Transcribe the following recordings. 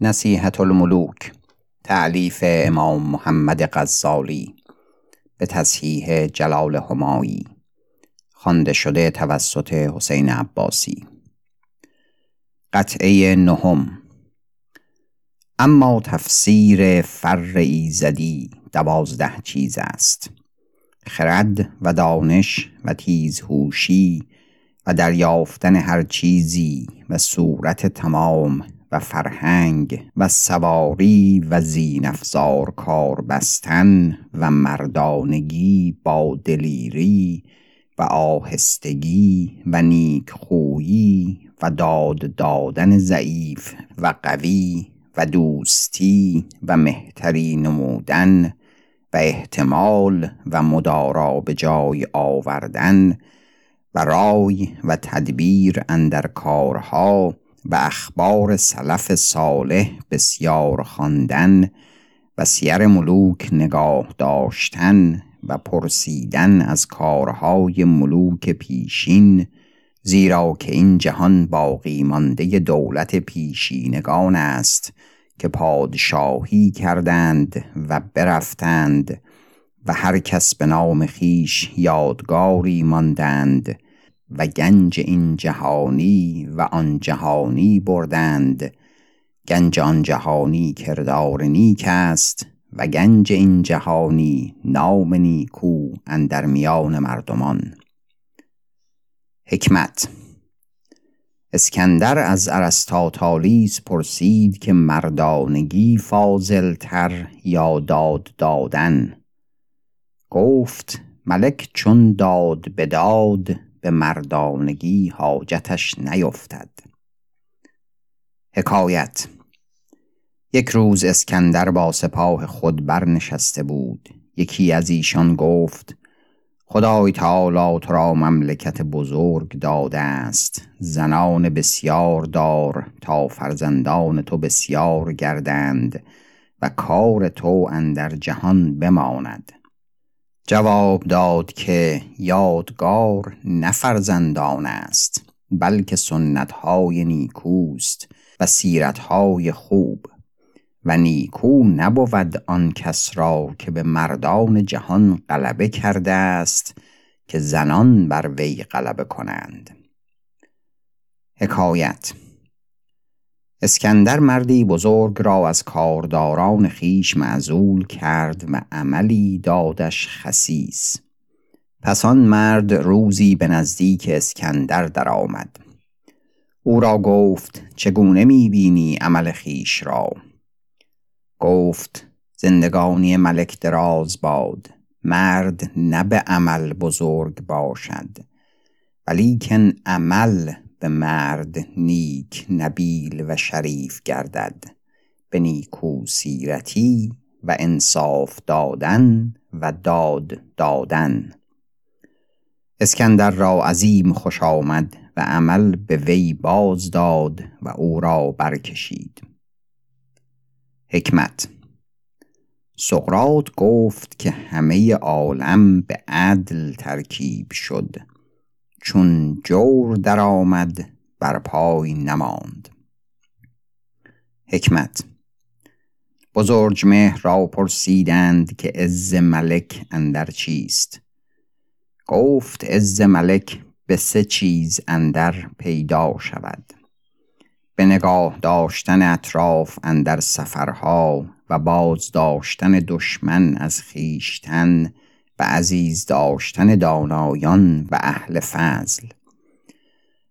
نصیحت الملوک، تألیف امام محمد غزالی، به تصحیح جلال همایی، خوانده شده توسط حسین عباسی. قطعه نهم. اما تفسیر فر ایزدی 12 چیز است: خرد و دانش و تیزهوشی و دریافتن هر چیزی و صورت تمام و فرهنگ و سواری و زینفزار کار بستن و مردانگی با دلیری و آهستگی و نیکخویی و داد دادن ضعیف و قوی و دوستی و مهتری نمودن و احتمال و مدارا به جای آوردن و رای و تدبیر اندر کارها و اخبار سلف صالح بسیار خواندن و سیر ملوک نگاه داشتن و پرسیدن از کارهای ملوک پیشین، زیرا که این جهان باقی مانده دولت پیشینگان است که پادشاهی کردند و برفتند و هر کس به نام خیش یادگاری ماندند و گنج این جهانی و آن جهانی بردند. گنج آن جهانی کردار نیک است و گنج این جهانی نام نیکو اندر میان مردمان. حکمت. اسکندر از ارسطاطالیس پرسید که مردانگی فاضل تر یا داد دادن؟ گفت ملک چون داد بداد به مردانگی حاجتش نیفتد. حکایت: یک روز اسکندر با سپاه خود برنشسته بود. یکی از ایشان گفت خدای تعالی تو را مملکت بزرگ داده است، زنان بسیار دار تا فرزندان تو بسیار گردند و کار تو اندر جهان بماند. جواب داد که یادگار نه فرزندان است، بلکه سنت‌های نیکوست و سیرت‌های خوب، و نیکو نبود آن کس را که به مردان جهان غلبه کرده است که زنان بر وی غلبه کنند. حکایت: اسکندر مردی بزرگ را از کارداران خیش معزول کرد و عملی دادش خسیس. پس آن مرد روزی به نزدیک اسکندر در آمد. او را گفت چگونه می‌بینی عمل خیش را؟ گفت زندگانی ملک دراز باد، مرد نه به عمل بزرگ باشد، ولیکن عمل به مرد نیک نبیل و شریف گردد، به نیکو سیرتی و انصاف دادن و داد دادن. اسکندر را عظیم خوش آمد و عمل به وی باز داد و او را برکشید. حکمت: سقراط گفت که همه عالم به عدل ترکیب شد، چون جور در آمد بر پای نماند. حکمت: بزرگمهر را پرسیدند که عز ملک اندر چیست؟ گفت عز ملک به 3 چیز اندر پیدا شود: به نگاه داشتن اطراف اندر سفرها و باز داشتن دشمن از خیشتن و عزیز داشتن دانایان و اهل فضل.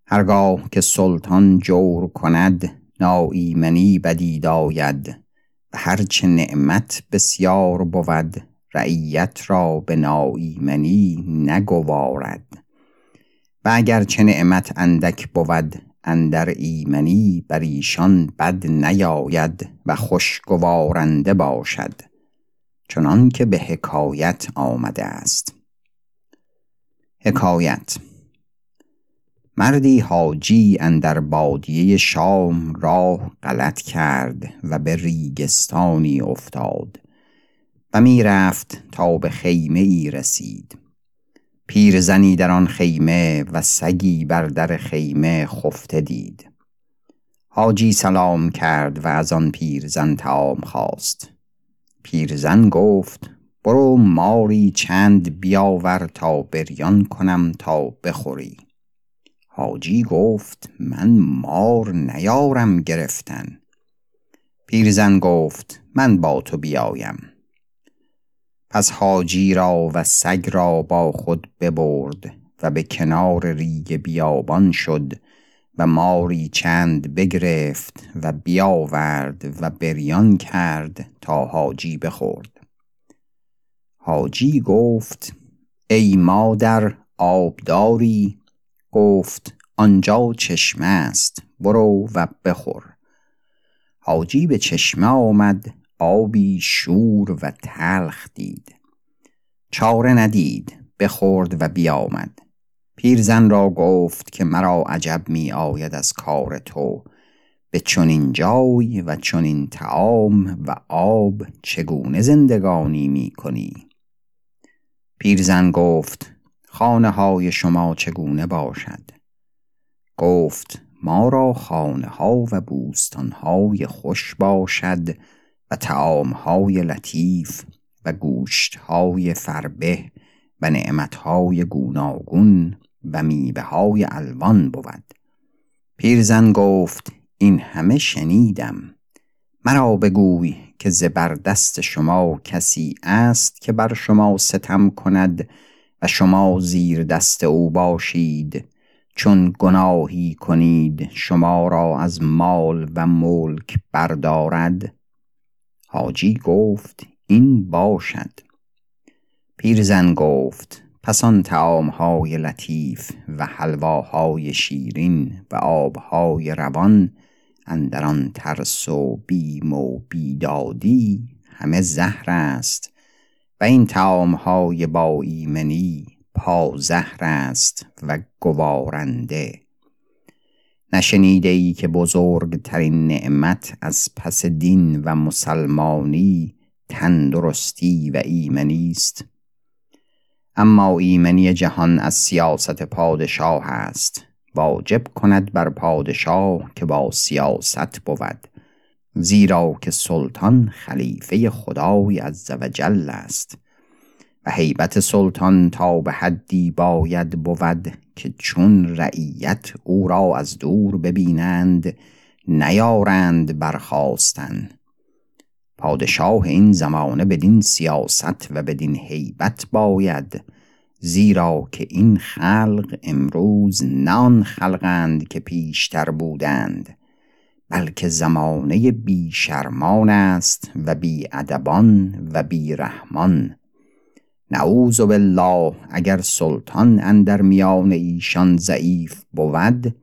هرگاه که سلطان جور کند ناایمنی بدید آید و هرچه نعمت بسیار بود رعیت را به ناایمنی نگوارد، و اگر چه نعمت اندک بود اندر ایمنی بر ایشان بد نیاید و خوشگوارنده باشد، چنان که به حکایت آمده است. حکایت: مردی حاجی اندر بادیه شام راه غلط کرد و به ریگستانی افتاد و می رفت تا به خیمه ای رسید. پیرزنی در آن خیمه و سگی بر در خیمه خفته دید. حاجی سلام کرد و از آن پیرزن طعام خواست. پیرزن گفت برو ماری چند بیاور تا بریان کنم تا بخوری. حاجی گفت من مار نیارم گرفتن. پیرزن گفت من با تو بیایم. پس حاجی را و سگ را با خود ببرد و به کنار ریگ بیابان شد و ماری چند بگرفت و بیاورد و بریان کرد تا حاجی بخورد. حاجی گفت ای مادر آبداری؟ گفت آنجا چشمه است، برو و بخور. حاجی به چشمه آمد، آبی شور و تلخ دید. چاره ندید، بخورد و بیامد. پیرزن را گفت که مرا عجب می آید از کار تو، به چنین جای و چنین طعام و آب چگونه زندگانی می کنی؟ پیرزن گفت خانه های شما چگونه باشد؟ گفت ما را خانه ها و بوستان های خوش باشد و طعام های لطیف و گوشت های فربه و نعمت های گوناگون و میوه های الوان بود. پیرزن گفت این همه شنیدم، مرا بگوی که زبردست شما کسی است که بر شما ستم کند و شما زیر دست او باشید، چون گناهی کنید شما را از مال و ملک بردارد. حاجی گفت این باشد. پیرزن گفت پس آن طعام‌های لطیف و حلواهای شیرین و آبهای روان اندر آن ترس و بیم و بیدادی همه زهر است و این طعام‌های با ایمنی پا زهر است و گوارنده. نشنیده ای که بزرگترین نعمت از پس دین و مسلمانی تندرستی و ایمنی است؟ اما ایمنی جهان از سیاست پادشاه است. واجب کند بر پادشاه که با سیاست بود، زیرا که سلطان خلیفه خدای عزوجل است و هیبت سلطان تا به حدی باید بود که چون رعیت او را از دور ببینند نیارند برخاستن. پادشاه این زمانه بدین سیاست و بدین هیبت باید، زیرا که این خلق امروز نان خلقند که پیشتر بودند، بلکه زمانه بی شرمان است و بی ادبان و بی رحمان. نعوذ بالله، اگر سلطان اندر میان ایشان ضعیف بود،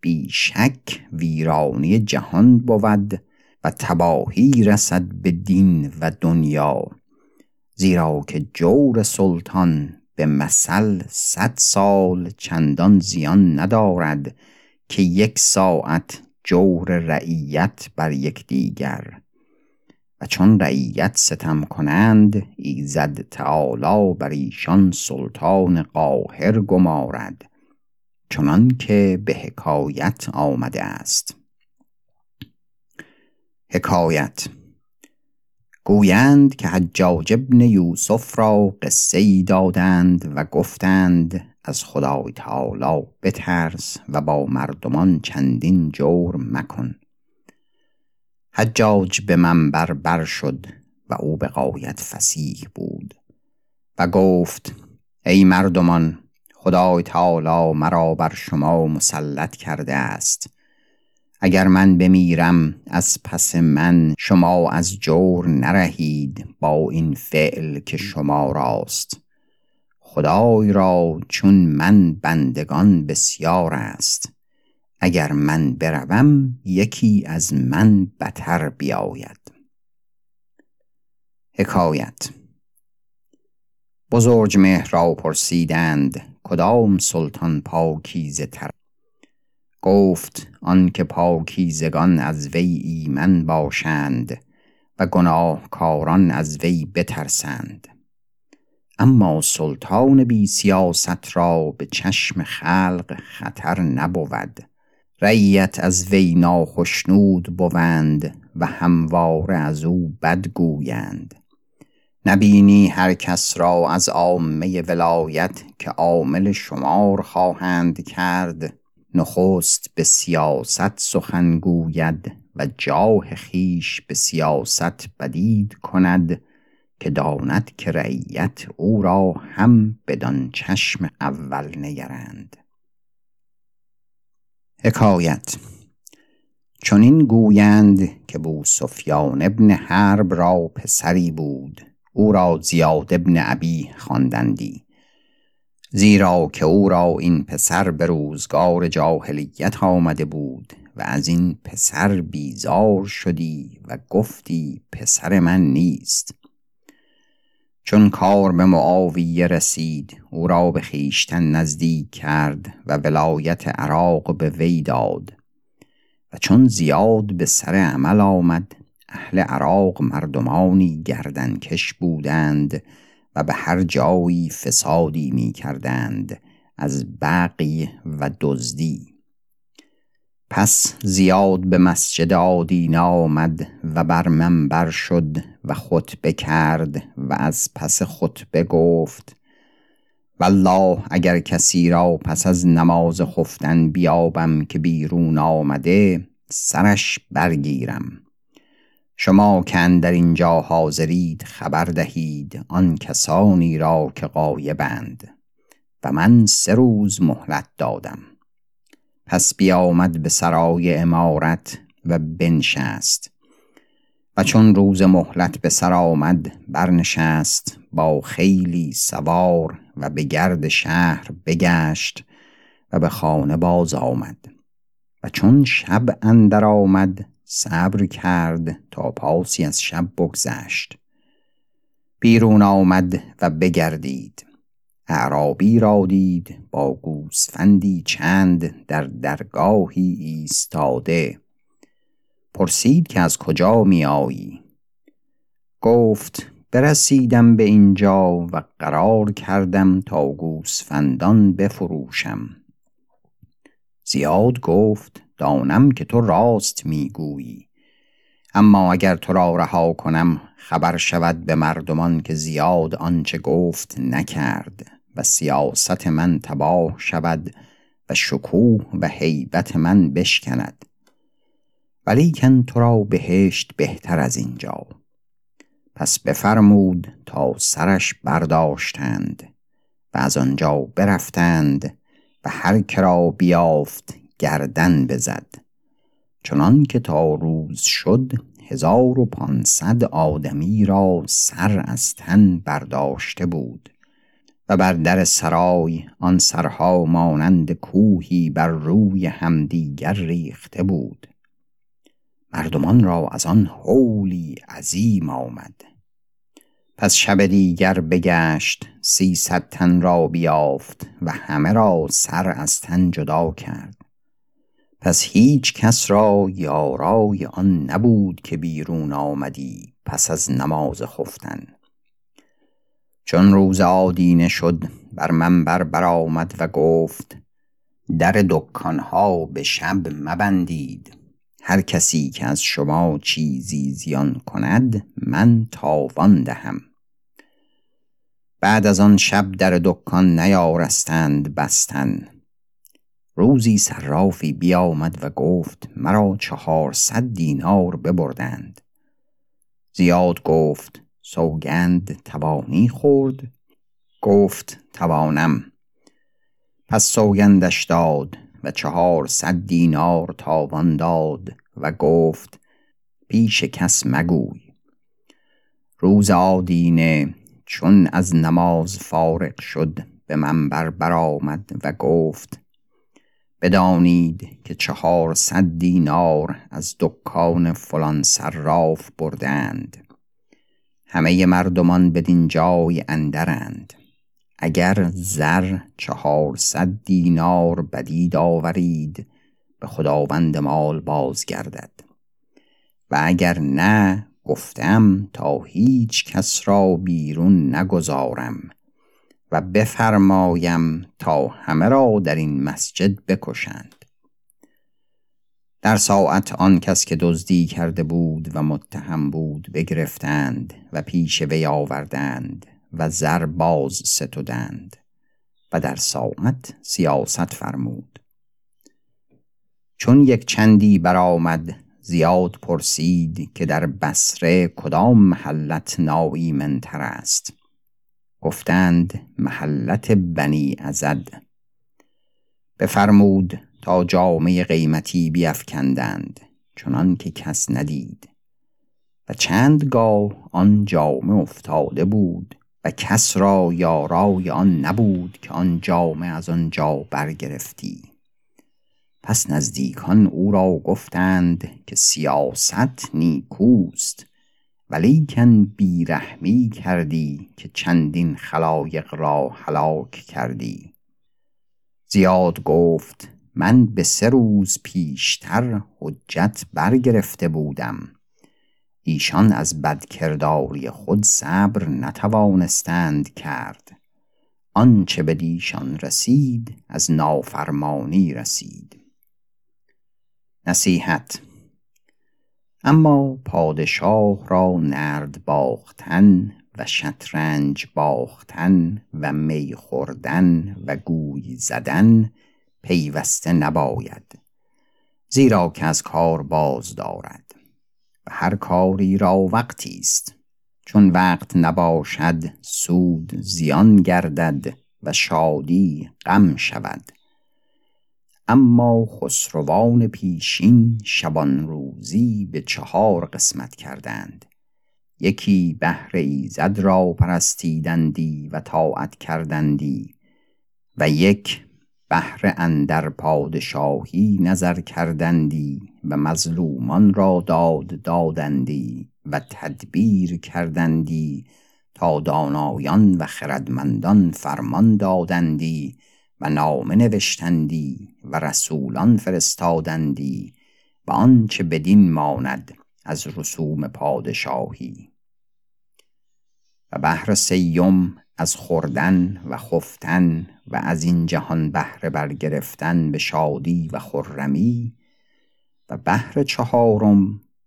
بی شک ویرانی جهان بود و تباهی رسد به دین و دنیا، زیرا که جور سلطان به مثل 100 سال چندان زیان ندارد که 1 ساعت جور رعیت بر یکدیگر. و چون رعیت ستم کنند، ایزد تعالی بر ایشان سلطان قاهر گمارد، چنان که به حکایت آمده است. حکایت گویند که حجاج ابن یوسف را قصه‌ای دادند و گفتند از خدای تعالی بترس و با مردمان چندین جور مکن. حجاج به منبر بر شد و او به غایت فصیح بود و گفت ای مردمان، خدای تعالی مرا بر شما مسلط کرده است. اگر من بمیرم، از پس من شما از جور نرهید با این فعل که شما راست. خدای را چون من بندگان بسیار است، اگر من بروم یکی از من بتر بیاید. حکایت بزرگمهر را پرسیدند کدام سلطان پاکیزه تر؟ گفت آن که پاکیزگان از وی ایمن باشند و گناهکاران از وی بترسند. اما سلطان بی سیاست را به چشم خلق خطر نبود، رعیت از وی ناخشنود بوند و همواره از او بدگویند. نبینی هر کس را از عامه ولایت که عامل شمار خواهند کرد، نخست به سیاست سخنگوید و جاه خیش به سیاست بدید کند که داند که رعیت او را هم بدان چشم اول نگرند. حکایت چون این گویند که ابو سفیان ابن حرب را پسری بود، او را زیاد ابن ابی خواندندی، زیرا که او را این پسر به روزگار جاهلیت آمده بود و از این پسر بیزار شدی و گفتی پسر من نیست. چون کار به معاویه رسید، او را به خیشتن نزدیک کرد و ولایت عراق به وی داد. و چون زیاد به سر عمل آمد، اهل عراق مردمانی گردنکش بودند و به هر جایی فسادی می کردند از بغی و دزدی. پس زیاد به مسجد آدینه آمد و بر منبر شد و خطبه کرد و از پس خطبه گفت: والله اگر کسی را پس از نماز خفتن بیابم که بیرون آمده، سرش برگیرم. شما که اندر اینجا حاضرید خبر دهید آن کسانی را که غایبند. و من 3 روز مهلت دادم. پس بیامد به سرای امارت و بنشست. و چون روز مهلت به سر آمد، برنشست با خیلی سوار و به گرد شهر بگشت و به خانه باز آمد. و چون شب اندر آمد، صبر کرد تا پاسی از شب بگذشت. بیرون آمد و بگردید. اعرابی را دید با گوسفندی چند در درگاهی ایستاده. پرسید که از کجا می آیی؟ گفت برسیدم به اینجا و قرار کردم تا گوسفندان بفروشم. زیاد گفت دانم که تو راست میگویی، اما اگر تو را رها کنم خبر شود به مردمان که زیاد آنچه گفت نکرد و سیاست من تباه شود و شکوه و هیبت من بشکند، ولیکن تو را بهشت بهتر از اینجا. پس بفرمود تا سرش برداشتند و از آنجا برفتند و هر که را بیافت گردن بزد، چنان که تا روز شد 1500 آدمی را سر از تن برداشته بود و بر در سرای آن سرها مانند کوهی بر روی همدیگر ریخته بود. مردمان را از آن حولی عظیم آمد. پس شب دیگر بگشت، 300 تن را بیافت و همه را سر از تن جدا کرد. پس هیچ کس را یارای آن نبود که بیرون آمدی پس از نماز خفتن. چون روز آدینه شد، بر منبر برآمد و گفت: در دکانها به شب مبندید. هر کسی که از شما چیزی زیان کند، من تاوان دهم. بعد از آن شب در دکان نیارستند بستن. روزی صرافی بیامد و گفت: مرا 400 دینار ببردند. زیاد گفت: سوگند توانی خورد؟ گفت: توانم. پس سوگندش داد و 400 دینار تاوان داد و گفت: پیش کس مگوی. روز آدینه چون از نماز فارغ شد، به منبر برآمد و گفت: بدانید که 400 دینار از دکان فلان صراف بردند. همه مردمان بدین جای اندرند. اگر زر 400 دینار بدید آورید، به خداوند مال بازگردد. و اگر نه، گفتم تا هیچ کس را بیرون نگذارم و بفرمایم تا همه را در این مسجد بکشند. در ساعت آن کس که دزدی کرده بود و متهم بود بگرفتند و پیش وی آوردند و زر باز ستودند و در ساعت سیاست فرمود. چون یک چندی برآمد زیاد پرسید که در بصره کدام محلت نایمن‌تر است؟ گفتند محلت بنی ازد. بفرمود تا جامه قیمتی بیفکندند چنان که کس ندید و چندگاه آن جامه افتاده بود و کس را یارای آن نبود که آن جامه از آنجا برگرفتی. پس نزدیکان او را گفتند که سیاست نیکوست ولیکن بیرحمی کردی که چندین خلایق را هلاک کردی. زیاد گفت من به 3 روز پیشتر حجت برگرفته بودم، ایشان از بدکرداری خود صبر نتوانستند کرد، آنچه به دیشان رسید از نافرمانی رسید. نصیحت: اما پادشاه را نرد باختن و شطرنج باختن و می خوردن و گوی زدن پیوسته نباید، زیرا که از کار باز دارد و هر کاری را وقتی است، چون وقت نباشد سود زیان گردد و شادی غم شود. اما خسروان پیشین شبان روزی به 4 قسمت کردند، یکی بهر ایزد را پرستیدندی و طاعت کردندی و یک بهر اندر پادشاهی نظر کردندی و مظلومان را داد دادندی و تدبیر کردندی تا دانایان و خردمندان فرمان دادندی و نامه نوشتندی و رسولان فرستادندی و آنچه بدین ماند از رسوم پادشاهی. و بهر 3 از خوردن و خفتن و از این جهان بهره برگرفتن به شادی و خرمی و بهر 4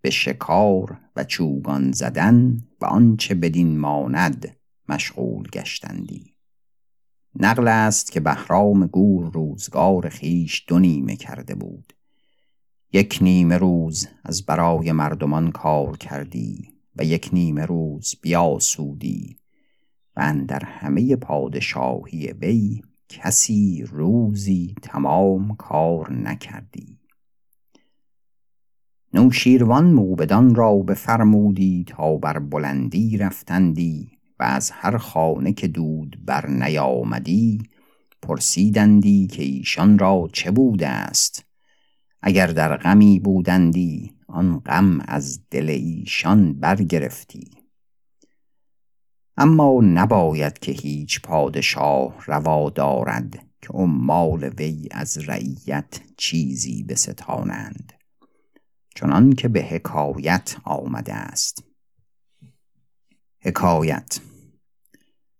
به شکار و چوگان زدن و آنچه بدین ماند مشغول گشتندی. نقل است که بهرام گور روزگار خیش 2 نیمه کرده بود، 1 نیمه روز از برای مردمان کار کردی و 1 نیمه روز بیاسودی و اندر همه پادشاهی وی کسی روزی تمام کار نکردی. نوشیروان موبدان را بفرمودی تا بر بلندی رفتندی و از هر خانه که دود بر نیامدی پرسیدندی که ایشان را چه بوده است، اگر در غمی بودندی آن غم از دل ایشان برگرفتی. اما نباید که هیچ پادشاه روا دارد که اموال وی از رعیت چیزی بستانند، چنان که به حکایت آمده است. حکایت: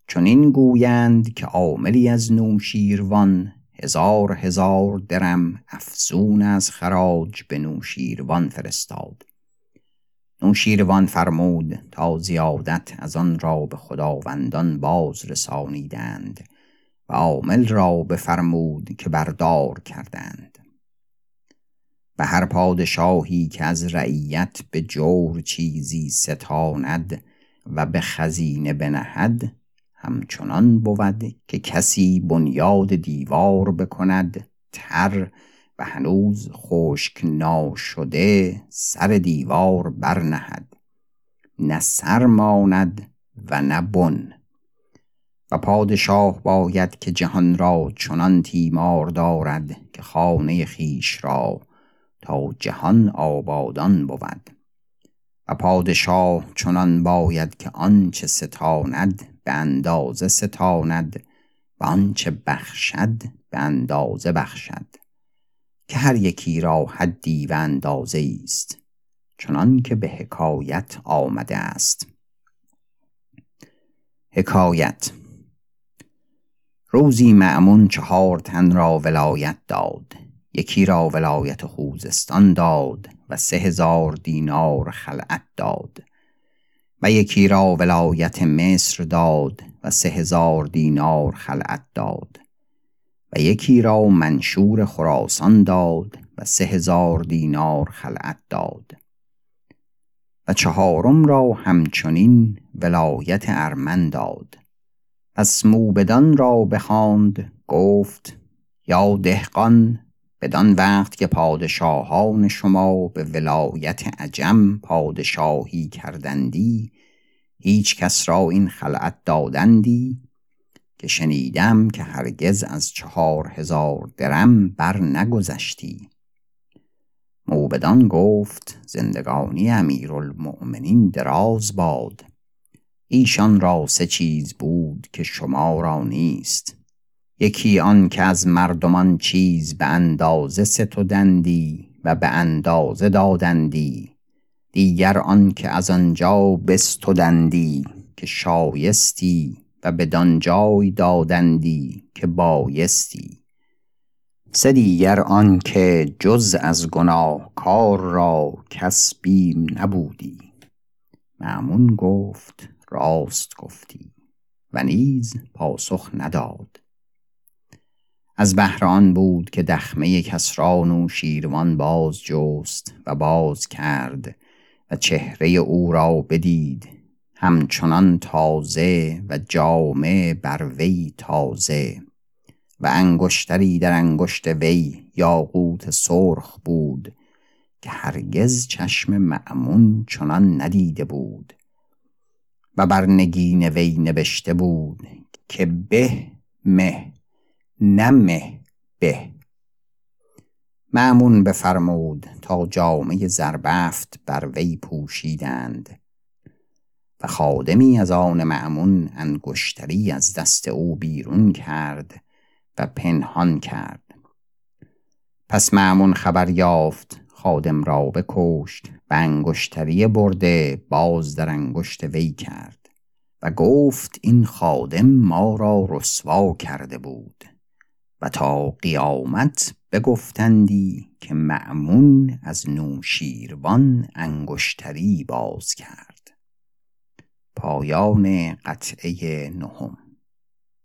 چون این گویند که عاملی از نوشیروان 1000 درم افزون از خراج به نوشیروان فرستاد. نوشیروان فرمود تا زیادت از آن را به خداوندان باز رسانیدند و عامل را بفرمود که بردار کردند. و هر پادشاهی که از رعیت به جور چیزی ستاند و به خزینه بنهد همچنان بود که کسی بنیاد دیوار بکند تر و هنوز خشک ناشده سر دیوار برنهد، نه سر ماند و نه بن. و پادشاه باید که جهان را چنان تیمار دارد که خانه خیش را تا جهان آبادان بود. و پادشاه چنان باید که آنچه ستاند به اندازه ستاند و آنچه بخشد به اندازه بخشد، که هر یکی را حدی و اندازه است، چنان که به حکایت آمده است. حکایت: روزی مأمون 4 تن را ولایت داد، یکی را ولایت خوزستان داد و 3000 دینار خلعت داد و یکی را ولایت مصر داد و 3000 دینار خلعت داد و یکی را منشور خراسان داد و 3000 دینار خلعت داد و چهارم را همچنین ولایت ارمن داد. پس موبدان را بخواند گفت یا دهقان، بدان وقت که پادشاهان شما به ولایت عجم پادشاهی کردندی هیچ کس را این خلعت دادندی؟ که شنیدم که هرگز از 4000 درم بر نگذشتی. موبدان گفت زندگانی امیرالمؤمنین دراز باد، ایشان را 3 چیز بود که شما را نیست. یکی آن که از مردمان چیز به اندازه ستودندی و به اندازه دادندی، دیگر آن که از آنجا بستودندی که شایستی و بدانجای دادندی که بایستی، 3 دیگر آن که جز از گناهکار را کس بیم نبودی. مأمون گفت راست گفتی و نیز پاسخ نداد. از بهر آن بود که دخمه کسری نوشیروان باز جست و باز کرد و چهره او را بدید همچنان تازه و جامه بر وی تازه و انگشتری در انگشت وی یاقوت سرخ بود که هرگز چشم مأمون چنان ندیده بود و بر نگین وی نوشته بود که به مه نمه به. مأمون بفرمود تا جامه زربفت بر وی پوشیدند و خادمی از آن مأمون انگشتری از دست او بیرون کرد و پنهان کرد. پس مأمون خبر یافت، خادم را بکشت و انگشتری برده باز در انگشت وی کرد و گفت این خادم ما را رسوا کرده بود و تا قیامت بگفتندی که مأمون از نوشیروان انگشتری باز کرد. پایان قطعه 9.